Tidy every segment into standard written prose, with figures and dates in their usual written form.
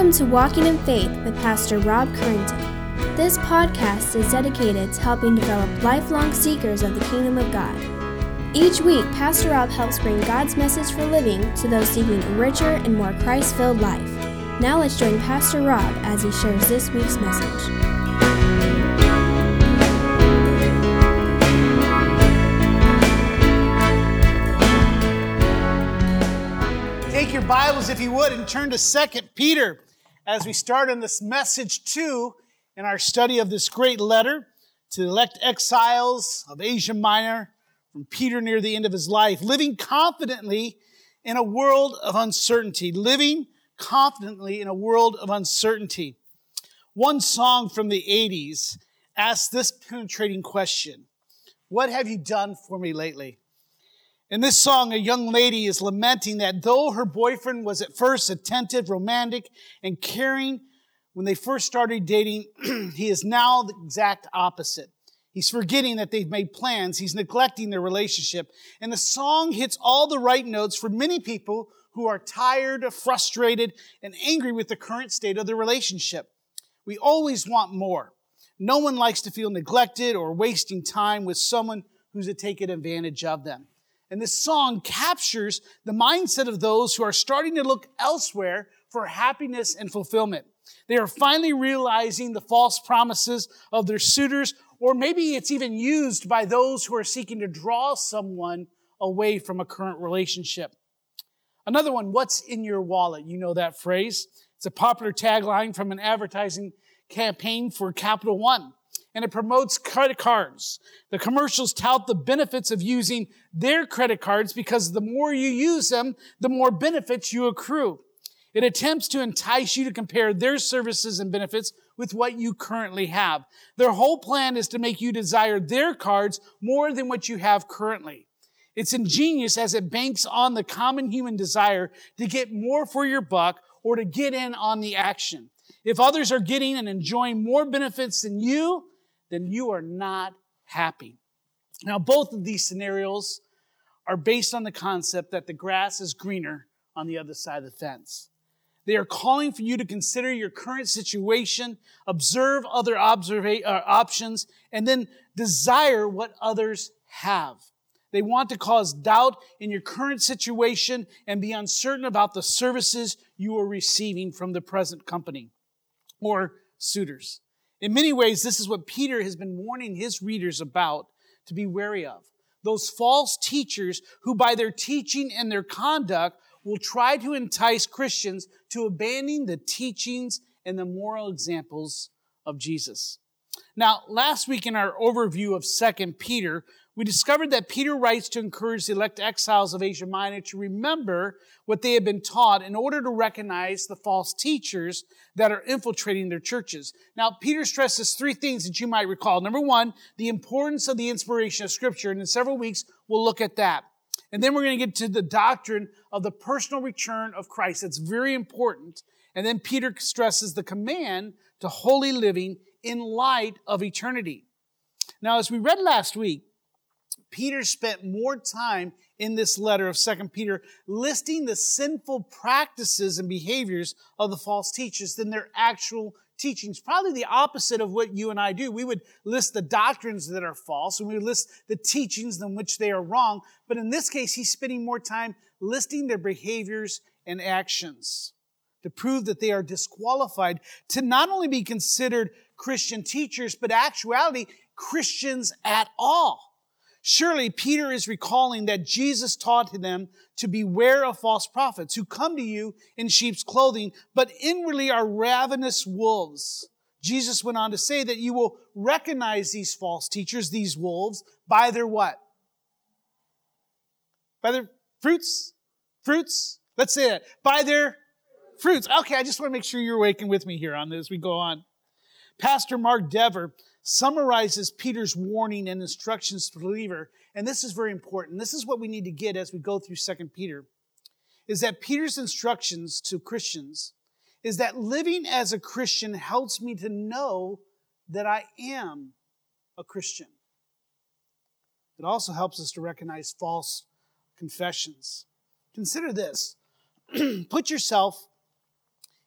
Welcome to Walking in Faith with Pastor Rob Currington. This podcast is dedicated to helping develop lifelong seekers of the kingdom of God. Each week, Pastor Rob helps bring God's message for living to those seeking a richer and more Christ-filled life. Now let's join Pastor Rob as he shares this week's message. Take your Bibles, if you would, and turn to 2 Peter as we start on this message 2 in our study of this great letter to the elect exiles of Asia Minor from Peter near the end of his life, living confidently in a world of uncertainty, One song from the 80s asked this penetrating question, "What have you done for me lately?" In this song, a young lady is lamenting that though her boyfriend was at first attentive, romantic, and caring when they first started dating, he is now the exact opposite. He's forgetting that they've made plans. He's neglecting their relationship. And the song hits all the right notes for many people who are tired, frustrated, and angry with the current state of their relationship. We always want more. No one likes to feel neglected or wasting time with someone who's taking advantage of them. And this song captures the mindset of those who are starting to look elsewhere for happiness and fulfillment. They are finally realizing the false promises of their suitors, or maybe it's even used by those who are seeking to draw someone away from a current relationship. Another one, what's in your wallet? You know that phrase. It's a popular tagline from an advertising campaign for Capital One. And it promotes credit cards. The commercials tout the benefits of using their credit cards because the more you use them, the more benefits you accrue. It attempts to entice you to compare their services and benefits with what you currently have. Their whole plan is to make you desire their cards more than what you have currently. It's ingenious as it banks on the common human desire to get more for your buck or to get in on the action. If others are getting and enjoying more benefits than you, then you are not happy. Now, both of these scenarios are based on the concept that the grass is greener on the other side of the fence. They are calling for you to consider your current situation, observe other options, and then desire what others have. They want to cause doubt in your current situation and be uncertain about the services you are receiving from the present company or suitors. In many ways, this is what Peter has been warning his readers about to be wary of. Those false teachers who by their teaching and their conduct will try to entice Christians to abandon the teachings and the moral examples of Jesus. Now, last week in our overview of 2 Peter, we discovered that Peter writes to encourage the elect exiles of Asia Minor to remember what they had been taught in order to recognize the false teachers that are infiltrating their churches. Now, Peter stresses three things that you might recall. Number one, the importance of the inspiration of Scripture, and in several weeks, we'll look at that. And then we're going to get to the doctrine of the personal return of Christ. That's very important. And then Peter stresses the command to holy living in light of eternity. Now, as we read last week, Peter spent more time in this letter of 2 Peter listing the sinful practices and behaviors of the false teachers than their actual teachings. Probably the opposite of what you and I do. We would list the doctrines that are false, and we would list the teachings in which they are wrong. But in this case, he's spending more time listing their behaviors and actions to prove that they are disqualified to not only be considered Christian teachers, but actually Christians at all. Surely, Peter is recalling that Jesus taught them to beware of false prophets who come to you in sheep's clothing, but inwardly are ravenous wolves. Jesus went on to say that you will recognize these false teachers, these wolves, by their what? By their fruits? Let's say that. By their fruits. Okay, I just want to make sure you're waking with me here on this. We go on. Pastor Mark Dever summarizes Peter's warning and instructions to the believer, and this is very important. This is what we need to get as we go through 2 Peter, is that Peter's instructions to Christians is that living as a Christian helps me to know that I am a Christian. It also helps us to recognize false confessions. Consider this. Put yourself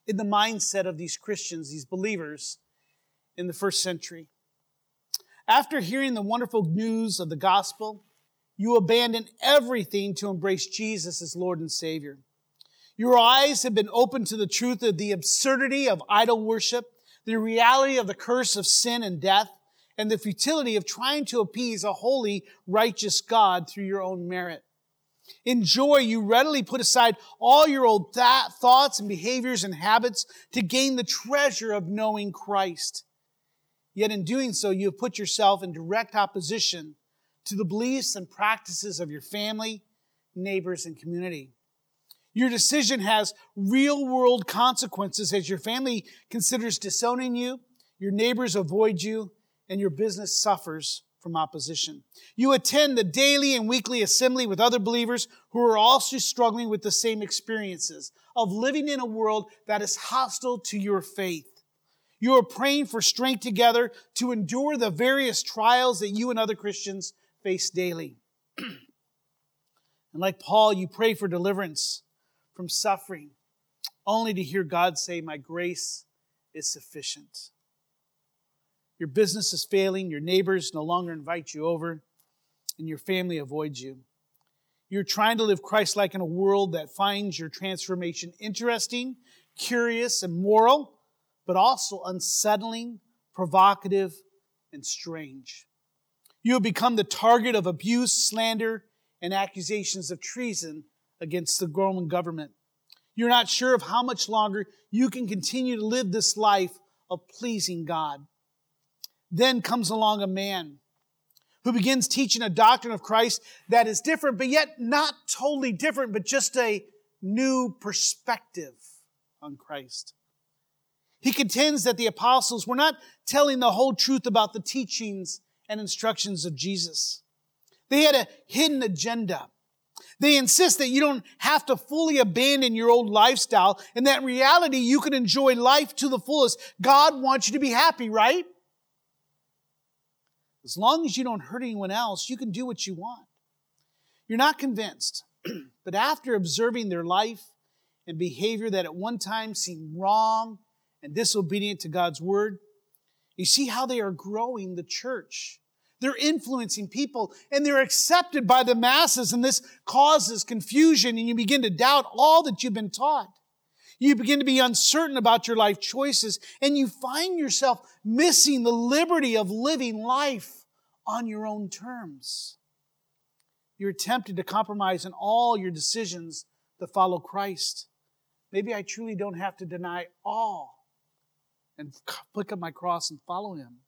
in the mindset of these Christians, these believers in the first century. After hearing the wonderful news of the gospel, you abandon everything to embrace Jesus as Lord and Savior. Your eyes have been opened to the truth of the absurdity of idol worship, the reality of the curse of sin and death, and the futility of trying to appease a holy, righteous God through your own merit. In joy, you readily put aside all your old thoughts and behaviors and habits to gain the treasure of knowing Christ. Yet in doing so, you have put yourself in direct opposition to the beliefs and practices of your family, neighbors, and community. Your decision has real-world consequences as your family considers disowning you, your neighbors avoid you, and your business suffers from opposition. You attend the daily and weekly assembly with other believers who are also struggling with the same experiences of living in a world that is hostile to your faith. You are praying for strength together to endure the various trials that you and other Christians face daily. And like Paul, you pray for deliverance from suffering, only to hear God say, "My grace is sufficient." Your business is failing, your neighbors no longer invite you over, and your family avoids you. You're trying to live Christ-like in a world that finds your transformation interesting, curious, and moral, but also unsettling, provocative, and strange. You have become the target of abuse, slander, and accusations of treason against the Roman government. You're not sure of how much longer you can continue to live this life of pleasing God. Then comes along a man who begins teaching a doctrine of Christ that is different, but yet not totally different, but just a new perspective on Christ. He contends that the apostles were not telling the whole truth about the teachings and instructions of Jesus. They had a hidden agenda. They insist that you don't have to fully abandon your old lifestyle, and that in reality you can enjoy life to the fullest. God wants you to be happy, right? As long as you don't hurt anyone else, you can do what you want. You're not convinced, but after observing their life and behavior that at one time seemed wrong and disobedient to God's word, you see how they are growing the church. They're influencing people, and they're accepted by the masses, and this causes confusion, and you begin to doubt all that you've been taught. You begin to be uncertain about your life choices, and you find yourself missing the liberty of living life on your own terms. You're tempted to compromise in all your decisions to follow Christ. Maybe I truly don't have to deny all and pick up my cross and follow Him.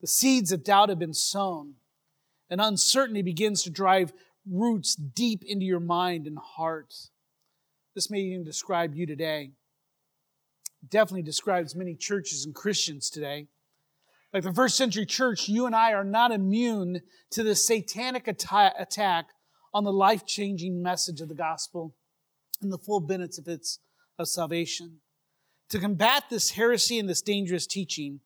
The seeds of doubt have been sown, and uncertainty begins to drive roots deep into your mind and heart. This may even describe you today. It definitely describes many churches and Christians today. Like the first century church, you and I are not immune to the satanic attack on the life-changing message of the gospel and the full benefits of salvation. To combat this heresy and this dangerous teaching,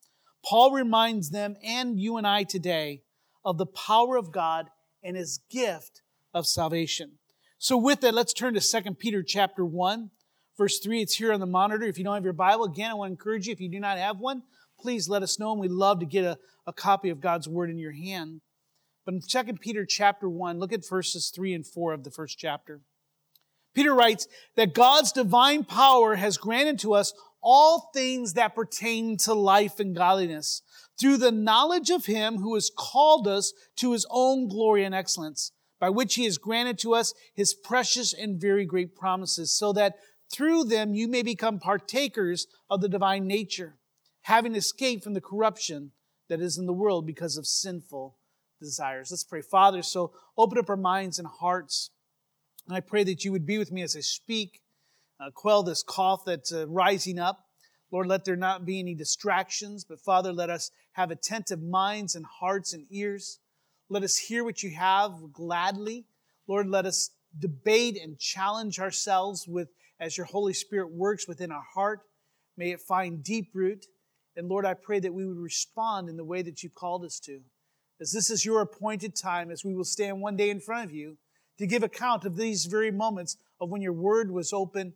Paul reminds them and you and I today of the power of God and His gift of salvation. So with that, let's turn to 2 Peter chapter 1, verse 3. It's here on the monitor. If you don't have your Bible, again, I want to encourage you, if you do not have one, please let us know, and we'd love to get a copy of God's Word in your hand. But in 2 Peter chapter 1, look at verses 3 and 4 of the first chapter. Peter writes that God's divine power has granted to us all things that pertain to life and godliness through the knowledge of Him who has called us to His own glory and excellence, by which He has granted to us His precious and very great promises, so that through them you may become partakers of the divine nature, having escaped from the corruption that is in the world because of sinful desires. Let's pray. Father, so open up our minds and hearts, and I pray that you would be with me as I speak. Quell this cough that's rising up. Lord, let there not be any distractions, but Father, let us have attentive minds and hearts and ears. Let us hear what you have gladly. Lord, let us debate and challenge ourselves with, as your Holy Spirit works within our heart. May it find deep root. And Lord, I pray that we would respond in the way that you've called us to. As this is your appointed time, as we will stand one day in front of you to give account of these very moments of when your word was open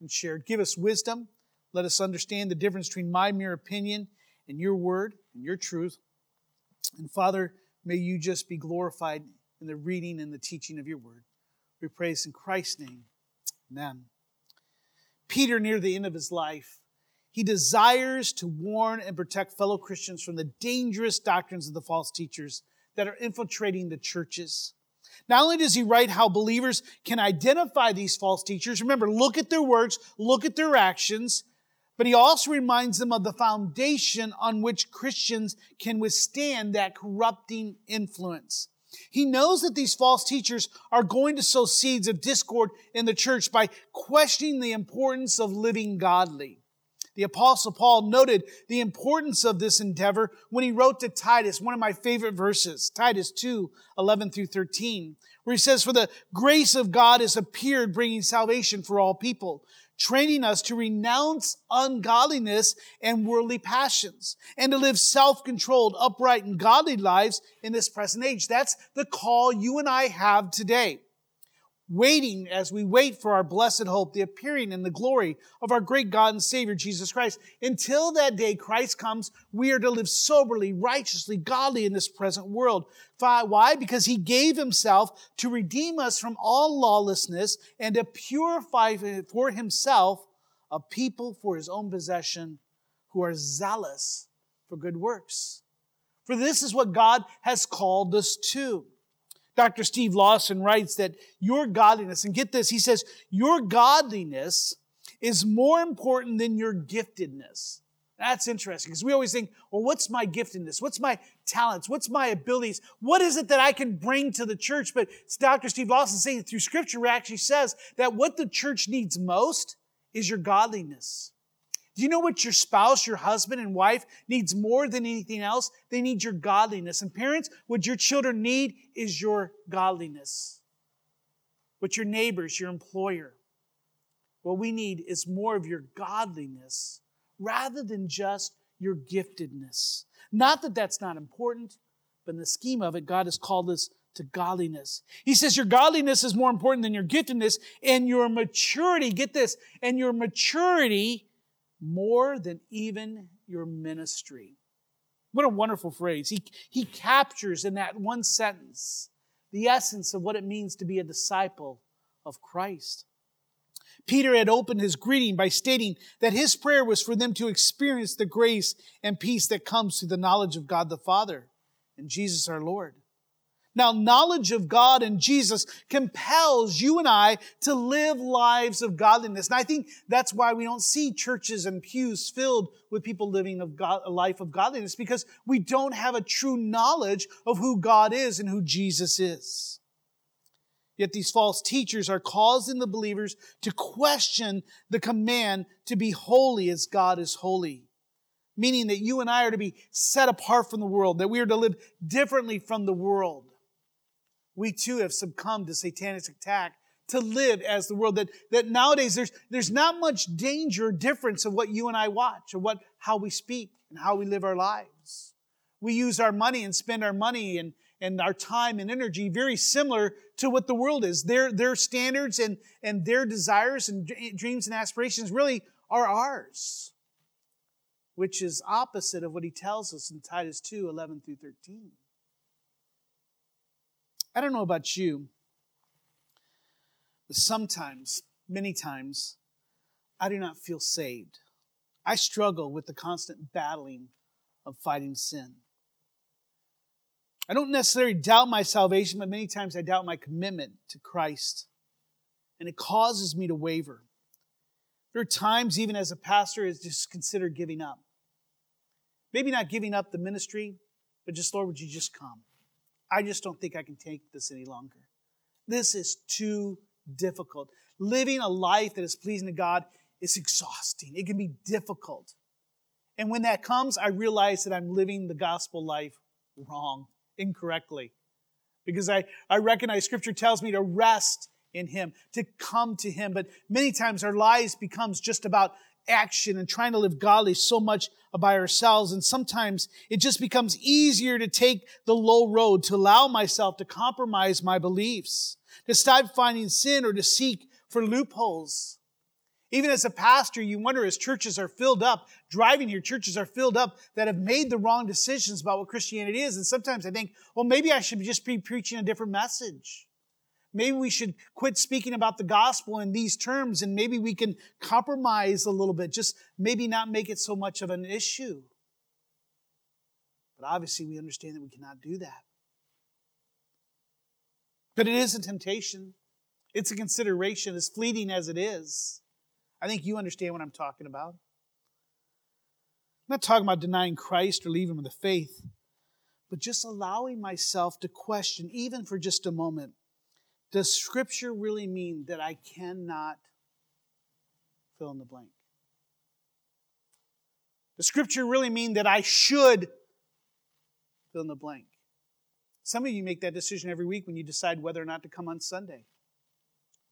and shared. Give us wisdom. Let us understand the difference between my mere opinion and your word and your truth. And Father, may you just be glorified in the reading and the teaching of your word. We pray this in Christ's name. Amen. Peter, near the end of his life, he desires to warn and protect fellow Christians from the dangerous doctrines of the false teachers that are infiltrating the churches. Not only does he write how believers can identify these false teachers, remember, look at their works, look at their actions, but he also reminds them of the foundation on which Christians can withstand that corrupting influence. He knows that these false teachers are going to sow seeds of discord in the church by questioning the importance of living godly. The Apostle Paul noted the importance of this endeavor when he wrote to Titus, one of my favorite verses, Titus 2, 11 through 13, where he says, "For the grace of God has appeared, bringing salvation for all people, training us to renounce ungodliness and worldly passions, and to live self-controlled, upright, and godly lives in this present age." That's the call you and I have today. Waiting as we wait for our blessed hope, the appearing and the glory of our great God and Savior, Jesus Christ. Until that day Christ comes, we are to live soberly, righteously, godly in this present world. Why? Because He gave Himself to redeem us from all lawlessness and to purify for Himself a people for His own possession who are zealous for good works. For this is what God has called us to. Dr. Steve Lawson writes that your godliness, and get this, he says, your godliness is more important than your giftedness. That's interesting because we always think, well, what's my giftedness? What's my talents? What's my abilities? What is it that I can bring to the church? But Dr. Steve Lawson saying through Scripture actually says that what the church needs most is your godliness. Do you know what your spouse, your husband and wife needs more than anything else? They need your godliness. And parents, what your children need is your godliness. What your neighbors, your employer, what we need is more of your godliness rather than just your giftedness. Not that that's not important, but in the scheme of it, God has called us to godliness. He says your godliness is more important than your giftedness and your maturity, get this, and your maturity more than even your ministry. What a wonderful phrase. He captures in that one sentence the essence of what it means to be a disciple of Christ. Peter had opened his greeting by stating that his prayer was for them to experience the grace and peace that comes through the knowledge of God the Father and Jesus our Lord. Now, knowledge of God and Jesus compels you and I to live lives of godliness. And I think that's why we don't see churches and pews filled with people living a life of godliness, because we don't have a true knowledge of who God is and who Jesus is. Yet these false teachers are causing the believers to question the command to be holy as God is holy. Meaning that you and I are to be set apart from the world, that we are to live differently from the world. We too have succumbed to satanic attack to live as the world. That nowadays there's not much danger or difference of what you and I watch, or how we speak and how we live our lives. We use our money and spend our money and our time and energy very similar to what the world is. Their standards and their desires and dreams and aspirations really are ours, which is opposite of what he tells us in Titus 2, 11 through 13. I don't know about you, but sometimes, many times, I do not feel saved. I struggle with the constant battling of fighting sin. I don't necessarily doubt my salvation, but many times I doubt my commitment to Christ, and it causes me to waver. There are times, even as a pastor, is just consider giving up. Maybe not giving up the ministry, but just, Lord, would you just come? I just don't think I can take this any longer. This is too difficult. Living a life that is pleasing to God is exhausting. It can be difficult. And when that comes, I realize that I'm living the gospel life wrong, incorrectly. Because I recognize Scripture tells me to rest in Him, to come to Him. But many times our lives becomes just about action and trying to live godly so much by ourselves. And sometimes it just becomes easier to take the low road, to allow myself to compromise my beliefs, to stop finding sin or to seek for loopholes. Even as a pastor, you wonder as churches are filled up, driving here, churches are filled up that have made the wrong decisions about what Christianity is. And sometimes I think, well, maybe I should just be preaching a different message. Maybe we should quit speaking about the gospel in these terms, and maybe we can compromise a little bit, just maybe not make it so much of an issue. But obviously we understand that we cannot do that. But it is a temptation. It's a consideration, as fleeting as it is. I think you understand what I'm talking about. I'm not talking about denying Christ or leaving him with the faith, but just allowing myself to question, even for just a moment, does Scripture really mean that I cannot fill in the blank? Does Scripture really mean that I should fill in the blank? Some of you make that decision every week when you decide whether or not to come on Sunday.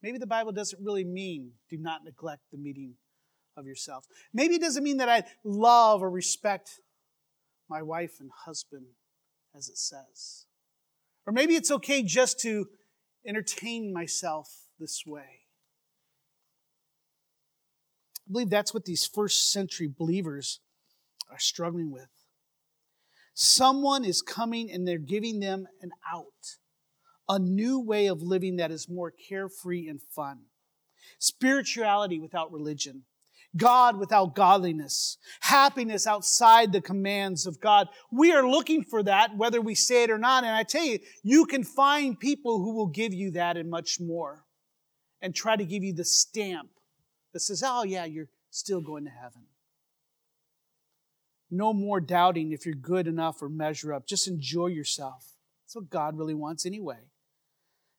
Maybe the Bible doesn't really mean do not neglect the meeting of yourselves. Maybe it doesn't mean that I love or respect my wife and husband, as it says. Or maybe it's okay just to entertain myself this way. I believe that's what these first century believers are struggling with. Someone is coming and they're giving them an out. A new way of living that is more carefree and fun. Spirituality without religion. God without godliness. Happiness outside the commands of God. We are looking for that, whether we say it or not. And I tell you, you can find people who will give you that and much more. And try to give you the stamp that says, oh yeah, you're still going to heaven. No more doubting if you're good enough or measure up. Just enjoy yourself. That's what God really wants anyway.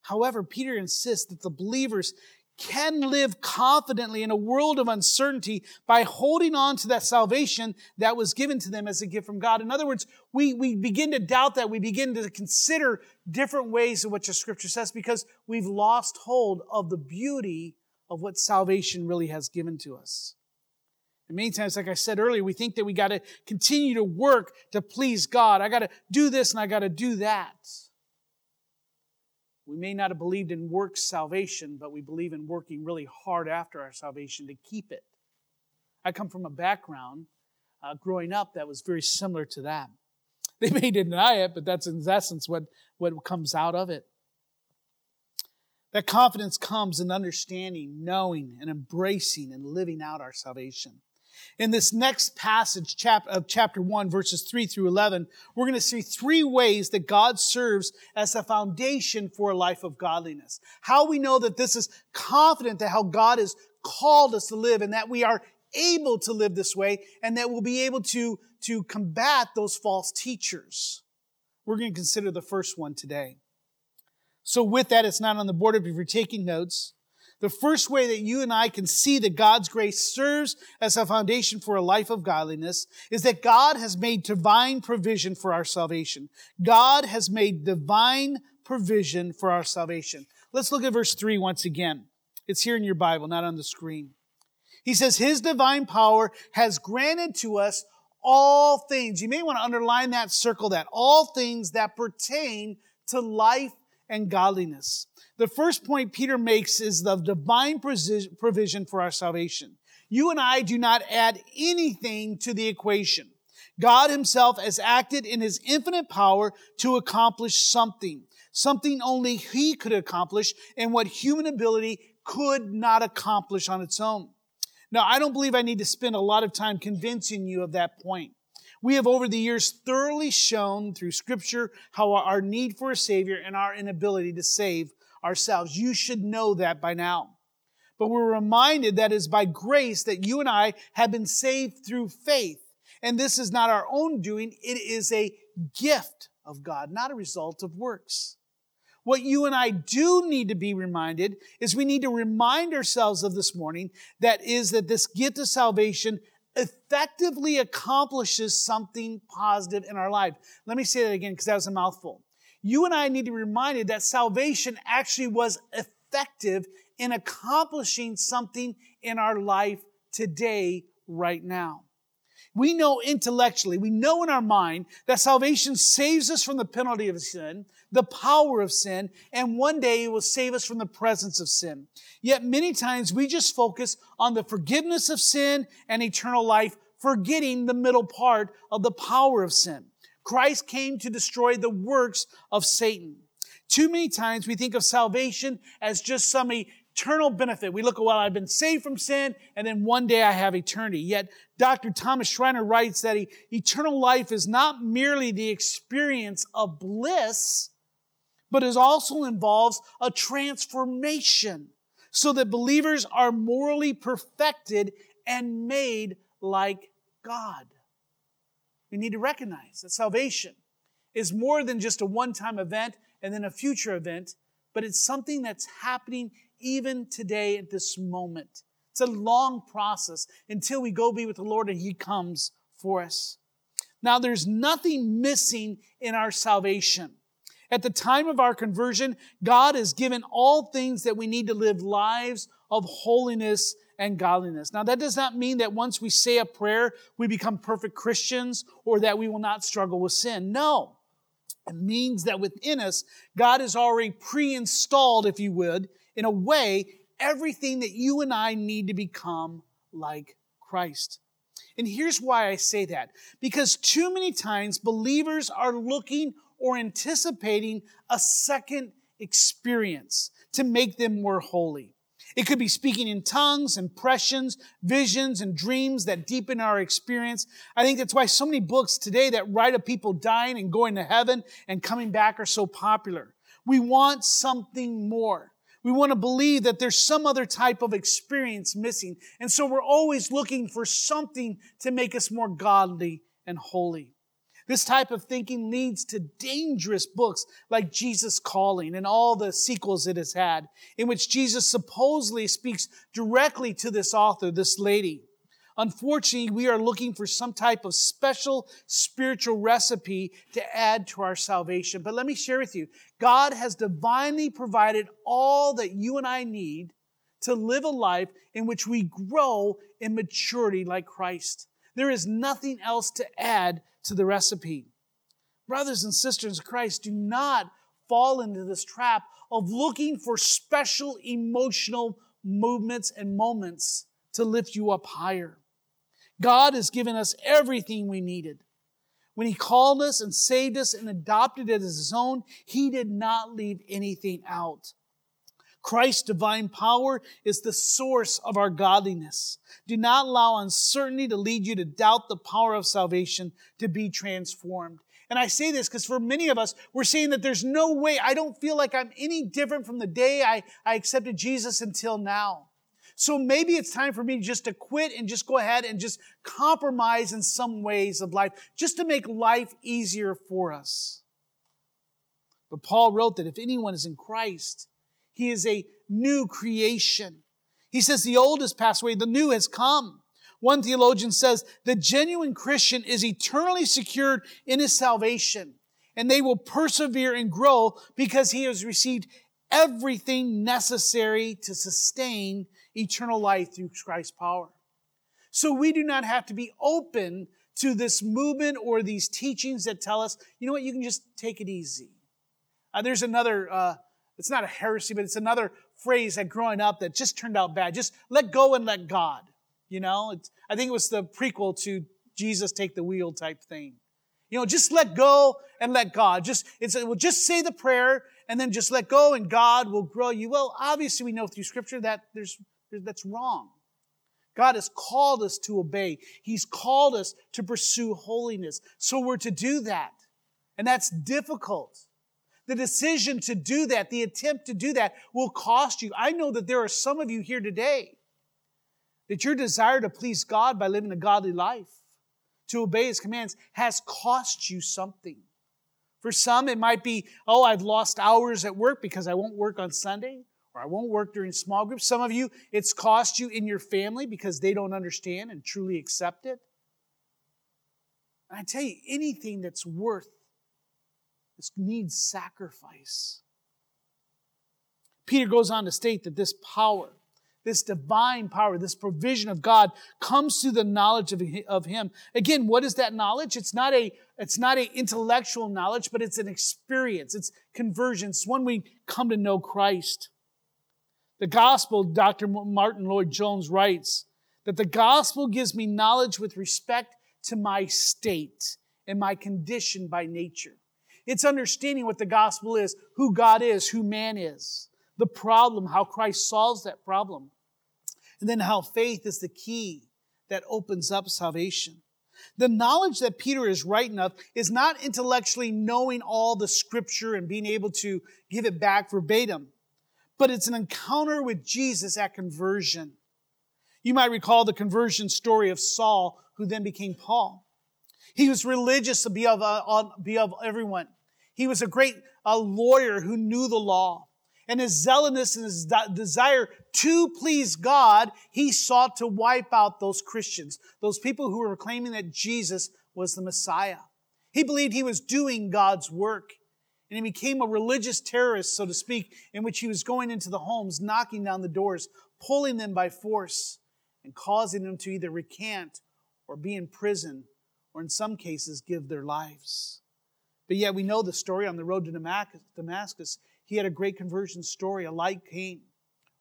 However, Peter insists that the believers can live confidently in a world of uncertainty by holding on to that salvation that was given to them as a gift from God. In other words, we begin to doubt that. We begin to consider different ways in which the Scripture says because we've lost hold of the beauty of what salvation really has given to us. And many times, like I said earlier, we think that we got to continue to work to please God. I got to do this and I got to do that. We may not have believed in works salvation, but we believe in working really hard after our salvation to keep it. I come from a background growing up that was very similar to that. They may deny it, but that's in essence what comes out of it. That confidence comes in understanding, knowing, and embracing and living out our salvation. In this next passage of chapter 1, verses 3 through 11, we're going to see three ways that God serves as the foundation for a life of godliness. How we know that this is confident that how God has called us to live and that we are able to live this way and that we'll be able to combat those false teachers. We're going to consider the first one today. So with that, it's not on the board if you're taking notes. The first way that you and I can see that God's grace serves as a foundation for a life of godliness is that God has made divine provision for our salvation. God has made divine provision for our salvation. Let's look at verse 3 once again. It's here in your Bible, not on the screen. He says, His divine power has granted to us all things. You may want to underline that, circle that. All things that pertain to life and godliness. The first point Peter makes is the divine provision for our salvation. You and I do not add anything to the equation. God himself has acted in his infinite power to accomplish something. Something only he could accomplish and what human ability could not accomplish on its own. Now, I don't believe I need to spend a lot of time convincing you of that point. We have over the years thoroughly shown through Scripture how our need for a Savior and our inability to save ourselves. You should know that by now. But we're reminded that it is by grace that you and I have been saved through faith. And this is not our own doing. It is a gift of God, not a result of works. What you and I do need to be reminded is we need to remind ourselves of this morning, that is that this gift of salvation effectively accomplishes something positive in our life. Let me say that again because that was a mouthful. You and I need to be reminded that salvation actually was effective in accomplishing something in our life today, right now. We know intellectually, we know in our mind that salvation saves us from the penalty of sin. the power of sin, and one day He will save us from the presence of sin. Yet many times we just focus on the forgiveness of sin and eternal life, forgetting the middle part of the power of sin. Christ came to destroy the works of Satan. Too many times we think of salvation as just some eternal benefit. We look at, well, I've been saved from sin, and then one day I have eternity. Yet Dr. Thomas Schreiner writes that eternal life is not merely the experience of bliss, but it also involves a transformation so that believers are morally perfected and made like God. We need to recognize that salvation is more than just a one-time event and then a future event, but it's something that's happening even today at this moment. It's a long process until we go be with the Lord and He comes for us. Now, there's nothing missing in our salvation. At the time of our conversion, God has given all things that we need to live lives of holiness and godliness. Now, that does not mean that once we say a prayer, we become perfect Christians or that we will not struggle with sin. No. It means that within us, God has already pre-installed, if you would, in a way, everything that you and I need to become like Christ. And here's why I say that. Because too many times, believers are looking or anticipating a second experience to make them more holy. It could be speaking in tongues, impressions, visions, and dreams that deepen our experience. I think that's why so many books today that write of people dying and going to heaven and coming back are so popular. We want something more. We want to believe that there's some other type of experience missing. And so we're always looking for something to make us more godly and holy. This type of thinking leads to dangerous books like Jesus Calling and all the sequels it has had, in which Jesus supposedly speaks directly to this author, this lady. Unfortunately, we are looking for some type of special spiritual recipe to add to our salvation. But let me share with you, God has divinely provided all that you and I need to live a life in which we grow in maturity like Christ. There is nothing else to add to the recipe. Brothers and sisters in Christ, do not fall into this trap of looking for special emotional movements and moments to lift you up higher. God has given us everything we needed. When He called us and saved us and adopted it as His own, He did not leave anything out. Christ's divine power is the source of our godliness. Do not allow uncertainty to lead you to doubt the power of salvation to be transformed. And I say this because for many of us, we're saying that there's no way, I don't feel like I'm any different from the day I accepted Jesus until now. So maybe it's time for me just to quit and just go ahead and just compromise in some ways of life, just to make life easier for us. But Paul wrote that if anyone is in Christ, he is a new creation. He says the old has passed away, the new has come. One theologian says the genuine Christian is eternally secured in his salvation, and they will persevere and grow because he has received everything necessary to sustain eternal life through Christ's power. So we do not have to be open to this movement or these teachings that tell us, you know what, you can just take it easy. There's another... It's not a heresy, but it's another phrase that growing up that just turned out bad. Just let go and let God. You know, I think it was the prequel to Jesus Take the Wheel type thing. You know, just let go and let God. Just say the prayer and then just let go and God will grow you. Well, obviously we know through Scripture that that's wrong. God has called us to obey. He's called us to pursue holiness. So we're to do that. And that's difficult. The decision to do that, the attempt to do that will cost you. I know that there are some of you here today that your desire to please God by living a godly life, to obey His commands, has cost you something. For some, it might be, oh, I've lost hours at work because I won't work on Sunday or I won't work during small groups. Some of you, it's cost you in your family because they don't understand and truly accept it. And I tell you, anything that's worth this needs sacrifice. Peter goes on to state that this power, this divine power, this provision of God comes through the knowledge of Him. Again, what is that knowledge? It's not a intellectual knowledge, but it's an experience. It's conversion. It's when we come to know Christ. The gospel, Dr. Martin Lloyd-Jones writes, that the gospel gives me knowledge with respect to my state and my condition by nature. It's understanding what the gospel is, who God is, who man is, the problem, how Christ solves that problem, and then how faith is the key that opens up salvation. The knowledge that Peter is writing of is not intellectually knowing all the Scripture and being able to give it back verbatim, but it's an encounter with Jesus at conversion. You might recall the conversion story of Saul, who then became Paul. He was religious above everyone. He was a great lawyer who knew the law. And his zealousness and his desire to please God, he sought to wipe out those Christians, those people who were claiming that Jesus was the Messiah. He believed he was doing God's work. And he became a religious terrorist, so to speak, in which he was going into the homes, knocking down the doors, pulling them by force, and causing them to either recant or be in prison, or in some cases, give their lives. But yet we know the story on the road to Damascus. He had a great conversion story. A light came,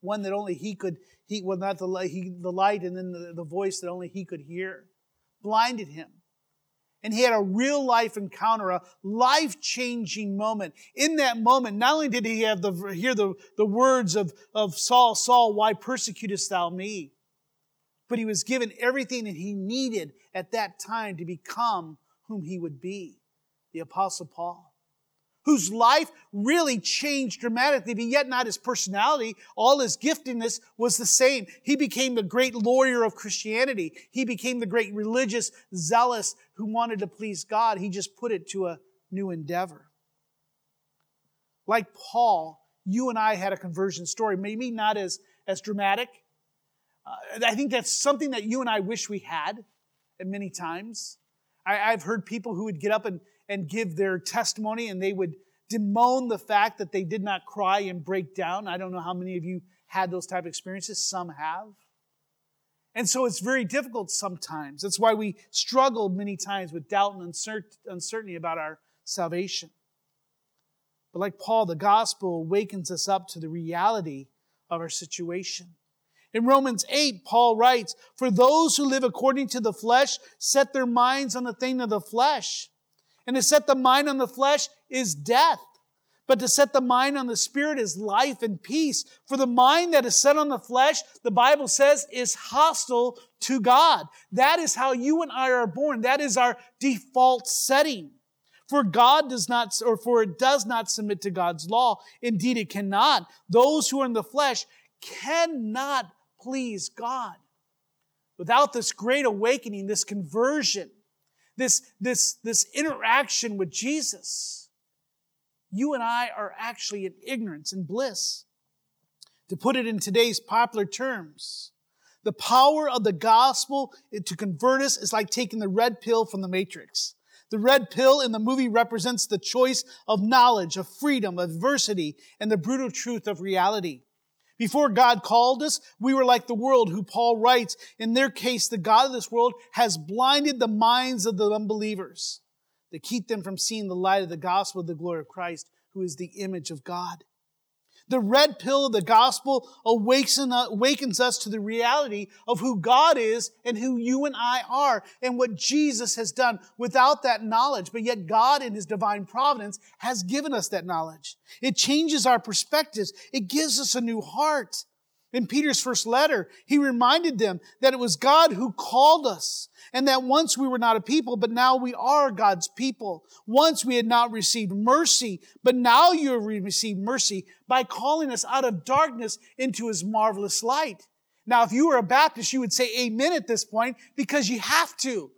one that only he could, the light and then the voice that only he could hear, blinded him. And he had a real life encounter, a life-changing moment. In that moment, not only did he hear the words of Saul, Saul, why persecutest thou me? But he was given everything that he needed at that time to become whom he would be, the Apostle Paul, whose life really changed dramatically, but yet not his personality. All his giftedness was the same. He became the great lawyer of Christianity. He became the great religious zealous who wanted to please God. He just put it to a new endeavor. Like Paul, you and I had a conversion story, maybe not as dramatic. I think that's something that you and I wish we had at many times. I've heard people who would get up and give their testimony, and they would bemoan the fact that they did not cry and break down. I don't know how many of you had those type of experiences. Some have. And so it's very difficult sometimes. That's why we struggle many times with doubt and uncertainty about our salvation. But like Paul, the gospel wakens us up to the reality of our situation. In Romans 8, Paul writes, "For those who live according to the flesh set their minds on the thing of the flesh. And to set the mind on the flesh is death. But to set the mind on the Spirit is life and peace. For the mind that is set on the flesh," the Bible says, "is hostile to God." That is how you and I are born. That is our default setting. For it does not submit to God's law. Indeed, it cannot. Those who are in the flesh cannot please God. Without this great awakening, this conversion, this interaction with Jesus, you and I are actually in ignorance and bliss. To put it in today's popular terms, the power of the gospel to convert us is like taking the red pill from the Matrix. The red pill in the movie represents the choice of knowledge, of freedom, of adversity, and the brutal truth of reality. Before God called us, we were like the world, who Paul writes, in their case, the God of this world has blinded the minds of the unbelievers to keep them from seeing the light of the gospel of the glory of Christ, who is the image of God. The red pill of the gospel awakens us to the reality of who God is and who you and I are and what Jesus has done without that knowledge. But yet God in His divine providence has given us that knowledge. It changes our perspectives. It gives us a new heart. In Peter's first letter, he reminded them that it was God who called us, and that once we were not a people, but now we are God's people. Once we had not received mercy, but now you have received mercy by calling us out of darkness into His marvelous light. Now, if you were a Baptist, you would say amen at this point, because you have to.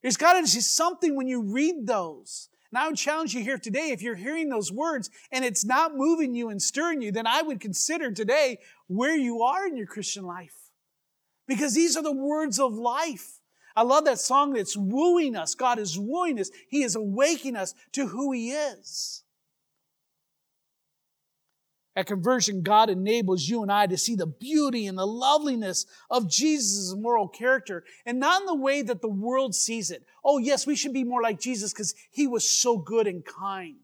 There's got to be something when you read those. And I would challenge you here today, if you're hearing those words and it's not moving you and stirring you, then I would consider today where you are in your Christian life. Because these are the words of life. I love that song that's wooing us. God is wooing us. He is awakening us to who He is. At conversion, God enables you and I to see the beauty and the loveliness of Jesus' moral character, and not in the way that the world sees it. Oh, yes, we should be more like Jesus because he was so good and kind.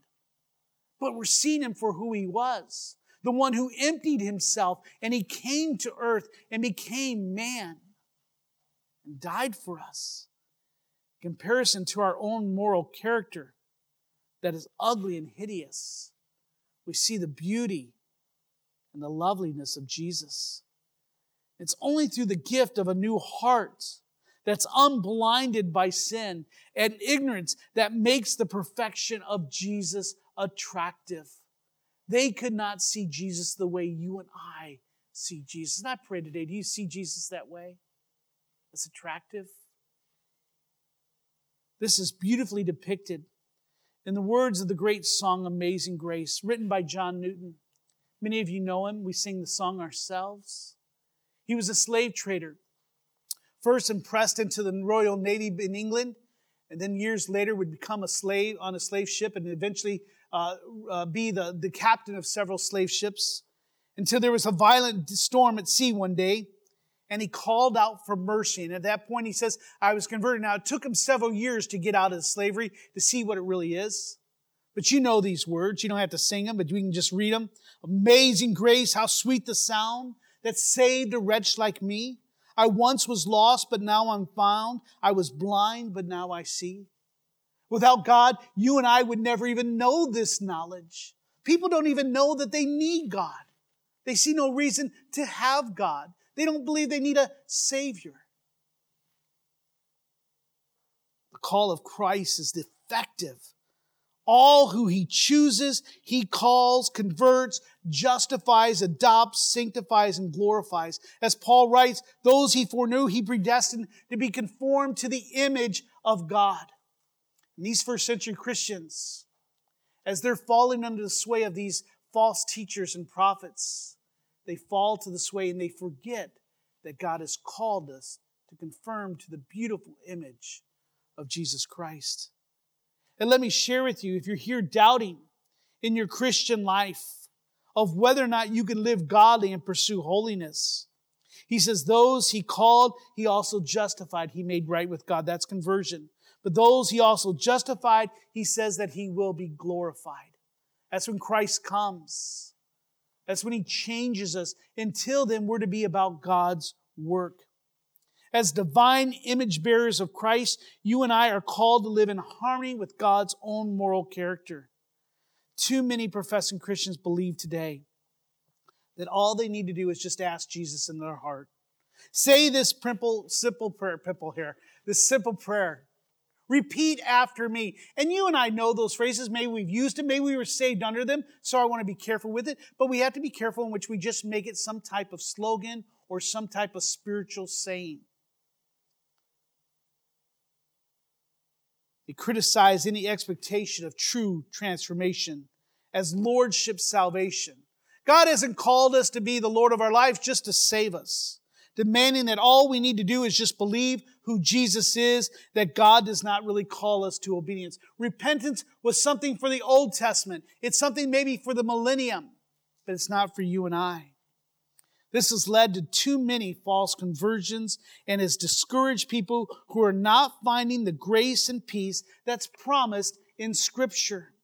But we're seeing him for who he was, the one who emptied himself, and he came to earth and became man and died for us. In comparison to our own moral character that is ugly and hideous, we see the beauty and the loveliness of Jesus. It's only through the gift of a new heart that's unblinded by sin and ignorance that makes the perfection of Jesus attractive. They could not see Jesus the way you and I see Jesus. And I pray today, do you see Jesus that way? That's attractive? This is beautifully depicted in the words of the great song, Amazing Grace, written by John Newton. Many of you know him. We sing the song ourselves. He was a slave trader, first impressed into the Royal Navy in England, and then years later would become a slave on a slave ship and eventually be the captain of several slave ships, until there was a violent storm at sea one day, and he called out for mercy. And at that point, he says, I was converted. Now, it took him several years to get out of slavery to see what it really is. But you know these words. You don't have to sing them, but we can just read them. Amazing grace, how sweet the sound that saved a wretch like me. I once was lost, but now I'm found. I was blind, but now I see. Without God, you and I would never even know this knowledge. People don't even know that they need God. They see no reason to have God. They don't believe they need a Savior. The call of Christ is effective. All who He chooses, He calls, converts, justifies, adopts, sanctifies, and glorifies. As Paul writes, those He foreknew, He predestined to be conformed to the image of God. And these first century Christians, as they're falling under the sway of these false teachers and prophets, they fall to the sway and they forget that God has called us to conform to the beautiful image of Jesus Christ. And let me share with you, if you're here doubting in your Christian life of whether or not you can live godly and pursue holiness, he says, those he called, he also justified. He made right with God. That's conversion. But those he also justified, he says that he will be glorified. That's when Christ comes. That's when He changes us. Until then, we're to be about God's work. As divine image bearers of Christ, you and I are called to live in harmony with God's own moral character. Too many professing Christians believe today that all they need to do is just ask Jesus in their heart. Say this simple prayer. Repeat after me. And you and I know those phrases. Maybe we've used them. Maybe we were saved under them. So I want to be careful with it. But we have to be careful in which we just make it some type of slogan or some type of spiritual saying. They criticize any expectation of true transformation as lordship salvation. God hasn't called us to be the Lord of our life just to save us, demanding that all we need to do is just believe who Jesus is, that God does not really call us to obedience. Repentance was something for the Old Testament. It's something maybe for the millennium, but it's not for you and I. This has led to too many false conversions and has discouraged people who are not finding the grace and peace that's promised in Scripture.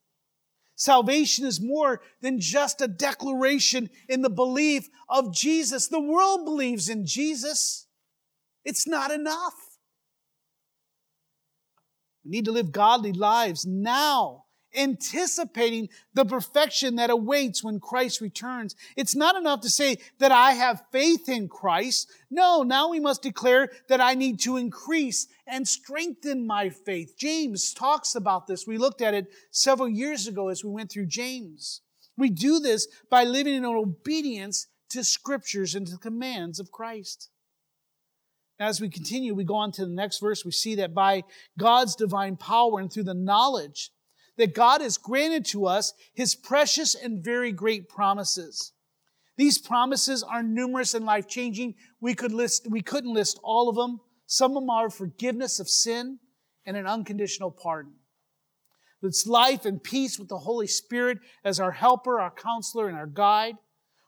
Salvation is more than just a declaration in the belief of Jesus. The world believes in Jesus. It's not enough. We need to live godly lives now, anticipating the perfection that awaits when Christ returns. It's not enough to say that I have faith in Christ. No, now we must declare that I need to increase and strengthen my faith. James talks about this. We looked at it several years ago as we went through James. We do this by living in obedience to Scriptures and to the commands of Christ. As we continue, we go on to the next verse. We see that by God's divine power and through the knowledge that God has granted to us His precious and very great promises. These promises are numerous and life-changing. We couldn't list all of them. Some of them are forgiveness of sin and an unconditional pardon. It's life and peace with the Holy Spirit as our helper, our counselor, and our guide.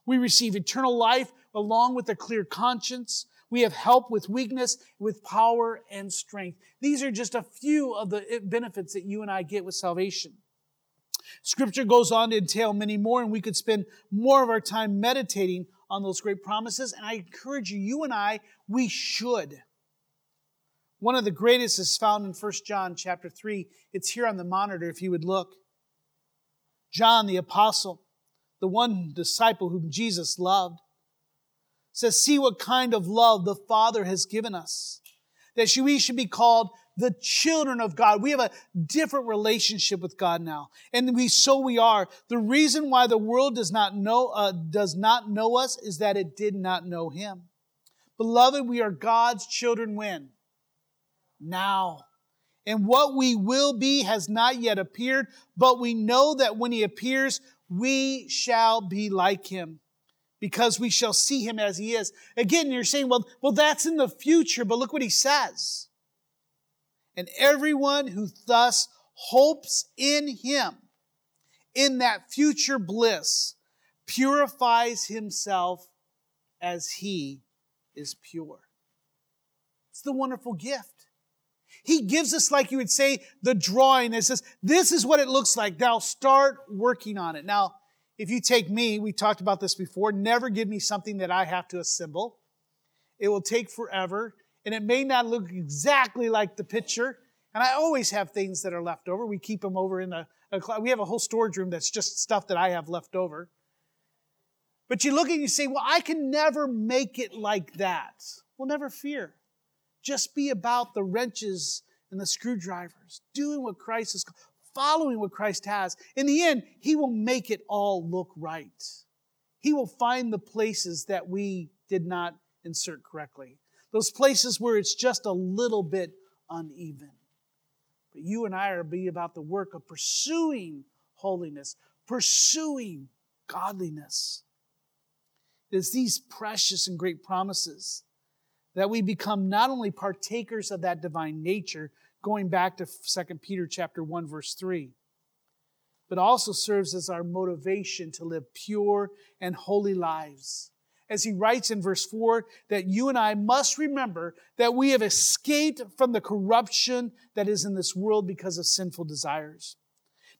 We receive eternal life along with a clear conscience. We have help with weakness, with power and strength. These are just a few of the benefits that you and I get with salvation. Scripture goes on to entail many more, and we could spend more of our time meditating on those great promises. And I encourage you, you and I, we should. One of the greatest is found in 1 John chapter 3. It's here on the monitor if you would look. John the apostle, the one disciple whom Jesus loved, says, "See what kind of love the Father has given us, that we should be called the children of God." We have a different relationship with God now, and we are. The reason why the world does not know us is that it did not know Him. Beloved, we are God's children when? Now. And what we will be has not yet appeared, but we know that when He appears, we shall be like Him, because we shall see Him as He is. Again, you're saying, well, that's in the future, but look what he says. And everyone who thus hopes in Him, in that future bliss, purifies himself as He is pure. It's the wonderful gift. He gives us, like you would say, the drawing that says, this is what it looks like. Now start working on it. Now, if you take me, we talked about this before, never give me something that I have to assemble. It will take forever. And it may not look exactly like the picture. And I always have things that are left over. We keep them over in we have a whole storage room that's just stuff that I have left over. But you look and you say, well, I can never make it like that. Well, never fear. Just be about the wrenches and the screwdrivers, doing what Christ is, following what Christ has. In the end, He will make it all look right. He will find the places that we did not insert correctly. Those places where it's just a little bit uneven. But you and I are be about the work of pursuing holiness, pursuing godliness. It is these precious and great promises that we become not only partakers of that divine nature, going back to 2 Peter chapter 1, verse 3, but also serves as our motivation to live pure and holy lives. As he writes in verse 4, that you and I must remember that we have escaped from the corruption that is in this world because of sinful desires.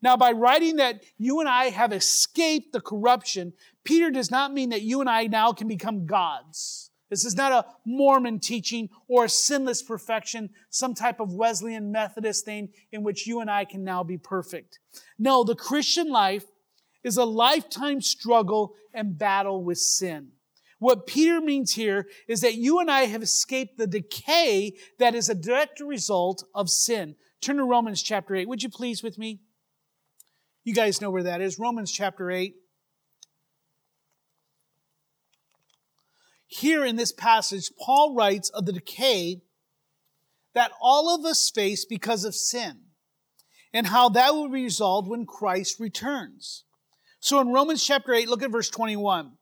Now, by writing that you and I have escaped the corruption, Peter does not mean that you and I now can become gods. This is not a Mormon teaching or a sinless perfection, some type of Wesleyan Methodist thing in which you and I can now be perfect. No, the Christian life is a lifetime struggle and battle with sin. What Peter means here is that you and I have escaped the decay that is a direct result of sin. Turn to Romans chapter 8. Would you please with me? You guys know where that is. Romans chapter 8. Here in this passage, Paul writes of the decay that all of us face because of sin and how that will be resolved when Christ returns. So in Romans chapter 8, look at verse 21.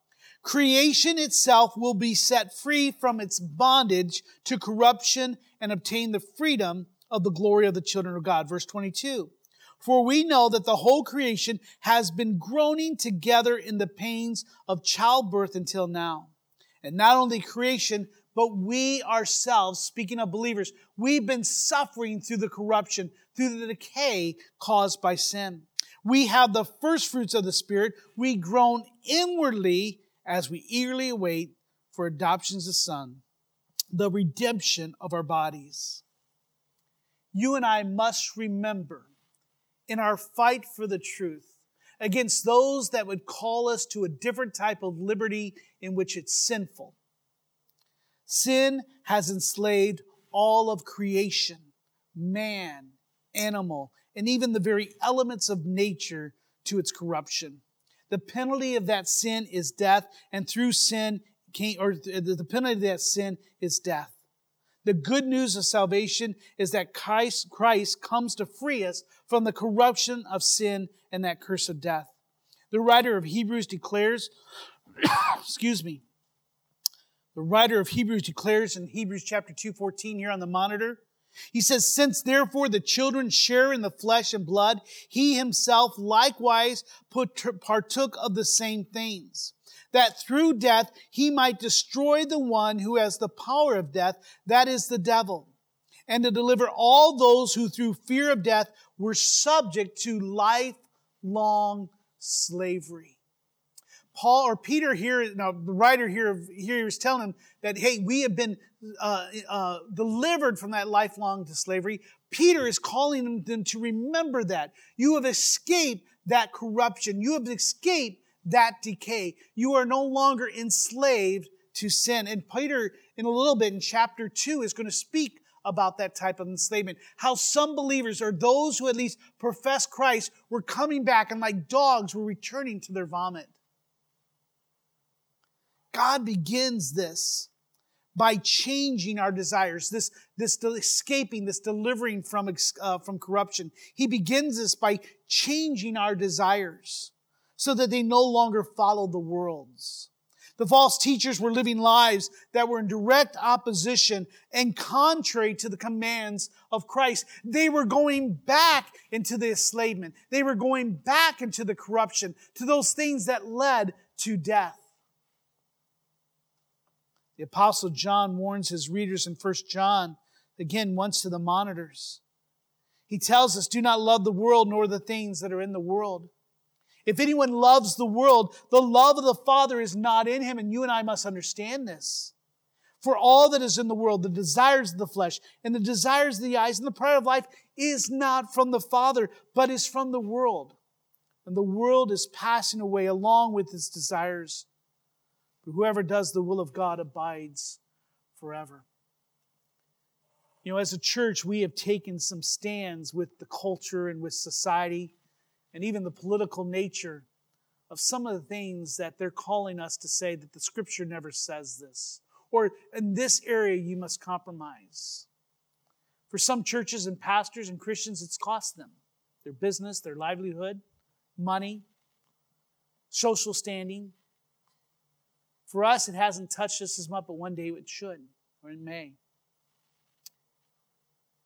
Creation itself will be set free from its bondage to corruption and obtain the freedom of the glory of the children of God. Verse 22, for we know that the whole creation has been groaning together in the pains of childbirth until now. And not only creation, but we ourselves, speaking of believers, we've been suffering through the corruption, through the decay caused by sin. We have the first fruits of the Spirit. We groan inwardly as we eagerly await for adoption as a son, the redemption of our bodies. You and I must remember in our fight for the truth against those that would call us to a different type of liberty in which it's sinful. Sin has enslaved all of creation, man, animal, and even the very elements of nature to its corruption. The penalty of that sin is death, and through sin, the penalty of that sin is death. The good news of salvation is that Christ comes to free us from the corruption of sin and that curse of death. The writer of Hebrews declares, the writer of Hebrews declares in Hebrews chapter 2:14 here on the monitor, He says, since therefore the children share in the flesh and blood, he himself likewise partook of the same things, that through death he might destroy the one who has the power of death, that is the devil, and to deliver all those who through fear of death were subject to lifelong slavery. Paul or Peter here, now the writer here is telling him that, hey, we have been delivered from that lifelong to slavery. Peter is calling them to remember that. You have escaped that corruption. You have escaped that decay. You are no longer enslaved to sin. And Peter, in a little bit, in chapter 2, is going to speak about that type of enslavement. How some believers, or those who at least profess Christ, were coming back and like dogs were returning to their vomit. God begins this by changing our desires, this escaping, this delivering from corruption. He begins this by changing our desires so that they no longer follow the world's. The false teachers were living lives that were in direct opposition and contrary to the commands of Christ. They were going back into the enslavement. They were going back into the corruption, to those things that led to death. The Apostle John warns his readers in 1 John, again, once to the monitors. He tells us, do not love the world nor the things that are in the world. If anyone loves the world, the love of the Father is not in him, and you and I must understand this. For all that is in the world, the desires of the flesh and the desires of the eyes and the pride of life, is not from the Father, but is from the world. And the world is passing away along with its desires. Whoever does the will of God abides forever. You know, as a church, we have taken some stands with the culture and with society and even the political nature of some of the things that they're calling us to say that the Scripture never says this. Or in this area, you must compromise. For some churches and pastors and Christians, it's cost them their business, their livelihood, money, social standing. For us, it hasn't touched us as much, but one day it should, or it may.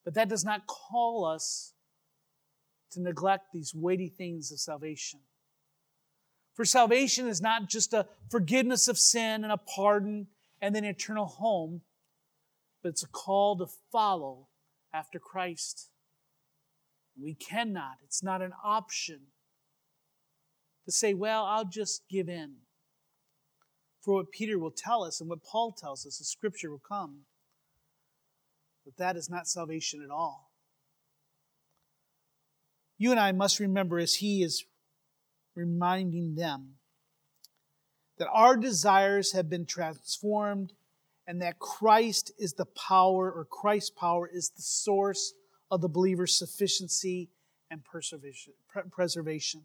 But that does not call us to neglect these weighty things of salvation. For salvation is not just a forgiveness of sin and a pardon and then an eternal home, but it's a call to follow after Christ. We cannot, it's not an option to say, well, I'll just give in. For what Peter will tell us and what Paul tells us, the Scripture will come. But that is not salvation at all. You and I must remember, as he is reminding them, that our desires have been transformed and that Christ is the power, or Christ's power is the source of the believer's sufficiency and preservation.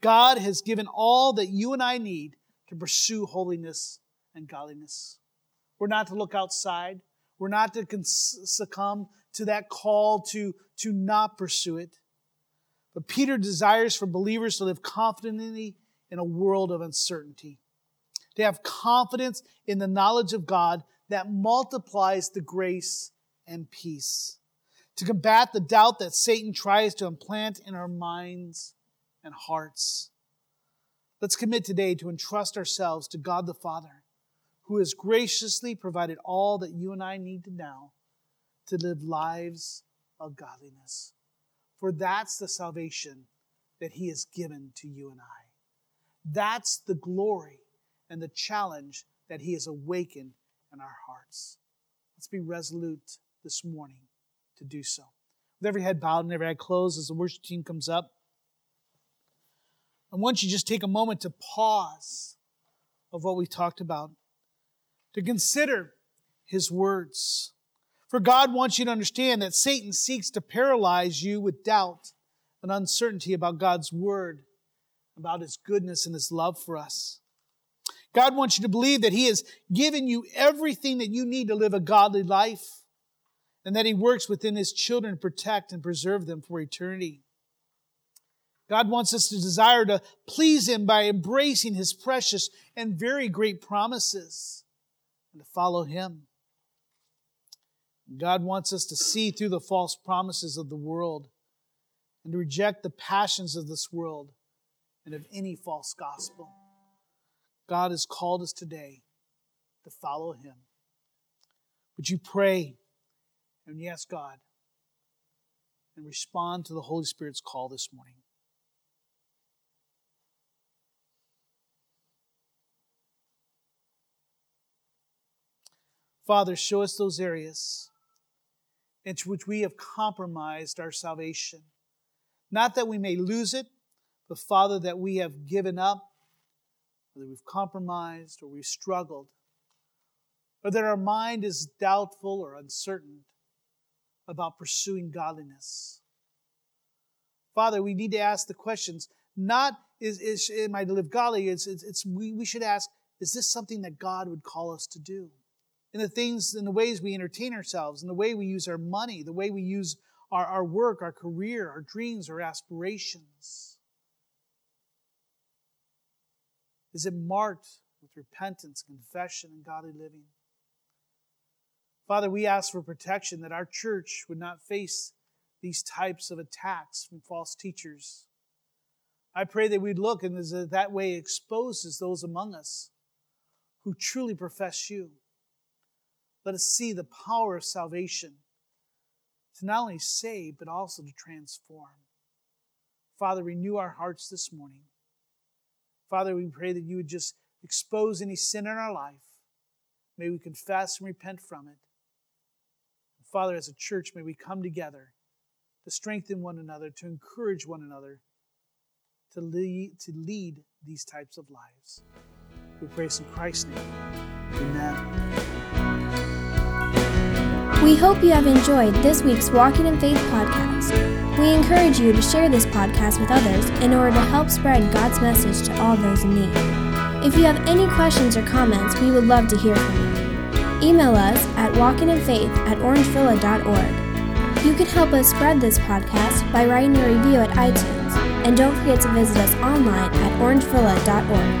God has given all that you and I need to pursue holiness and godliness. We're not to look outside. We're not to succumb to that call to not pursue it. But Peter desires for believers to live confidently in a world of uncertainty, to have confidence in the knowledge of God that multiplies the grace and peace, to combat the doubt that Satan tries to implant in our minds and hearts. Let's commit today to entrust ourselves to God the Father, who has graciously provided all that you and I need to now to live lives of godliness. For that's the salvation that he has given to you and I. That's the glory and the challenge that he has awakened in our hearts. Let's be resolute this morning to do so. With every head bowed and every eye closed, as the worship team comes up, I want you to just take a moment to pause of what we talked about, to consider his words. For God wants you to understand that Satan seeks to paralyze you with doubt and uncertainty about God's word, about his goodness and his love for us. God wants you to believe that he has given you everything that you need to live a godly life, and that he works within his children to protect and preserve them for eternity. God wants us to desire to please him by embracing his precious and very great promises and to follow him. God wants us to see through the false promises of the world and to reject the passions of this world and of any false gospel. God has called us today to follow Him. Would you pray and yes, God, and respond to the Holy Spirit's call this morning? Father, show us those areas into which we have compromised our salvation. Not that we may lose it, but Father, that we have given up, or that we've compromised, or we've struggled, or that our mind is doubtful or uncertain about pursuing godliness. Father, we need to ask the questions, not is am I to live godly? We should ask, is this something that God would call us to do? In the ways we entertain ourselves, in the way we use our money, the way we use our work, our career, our dreams, our aspirations. Is it marked with repentance, confession, and godly living? Father, we ask for protection that our church would not face these types of attacks from false teachers. I pray that we'd look and that way exposes those among us who truly profess You. Let us see the power of salvation to not only save, but also to transform. Father, renew our hearts this morning. Father, we pray that You would just expose any sin in our life. May we confess and repent from it. And Father, as a church, may we come together to strengthen one another, to encourage one another, to lead these types of lives. We pray in Christ's name. Amen. We hope you have enjoyed this week's Walking in Faith podcast. We encourage you to share this podcast with others in order to help spread God's message to all those in need. If you have any questions or comments, we would love to hear from you. Email us at walkinginfaith@orangefilla.org. You can help us spread this podcast by writing a review at iTunes. And don't forget to visit us online at orangefilla.org.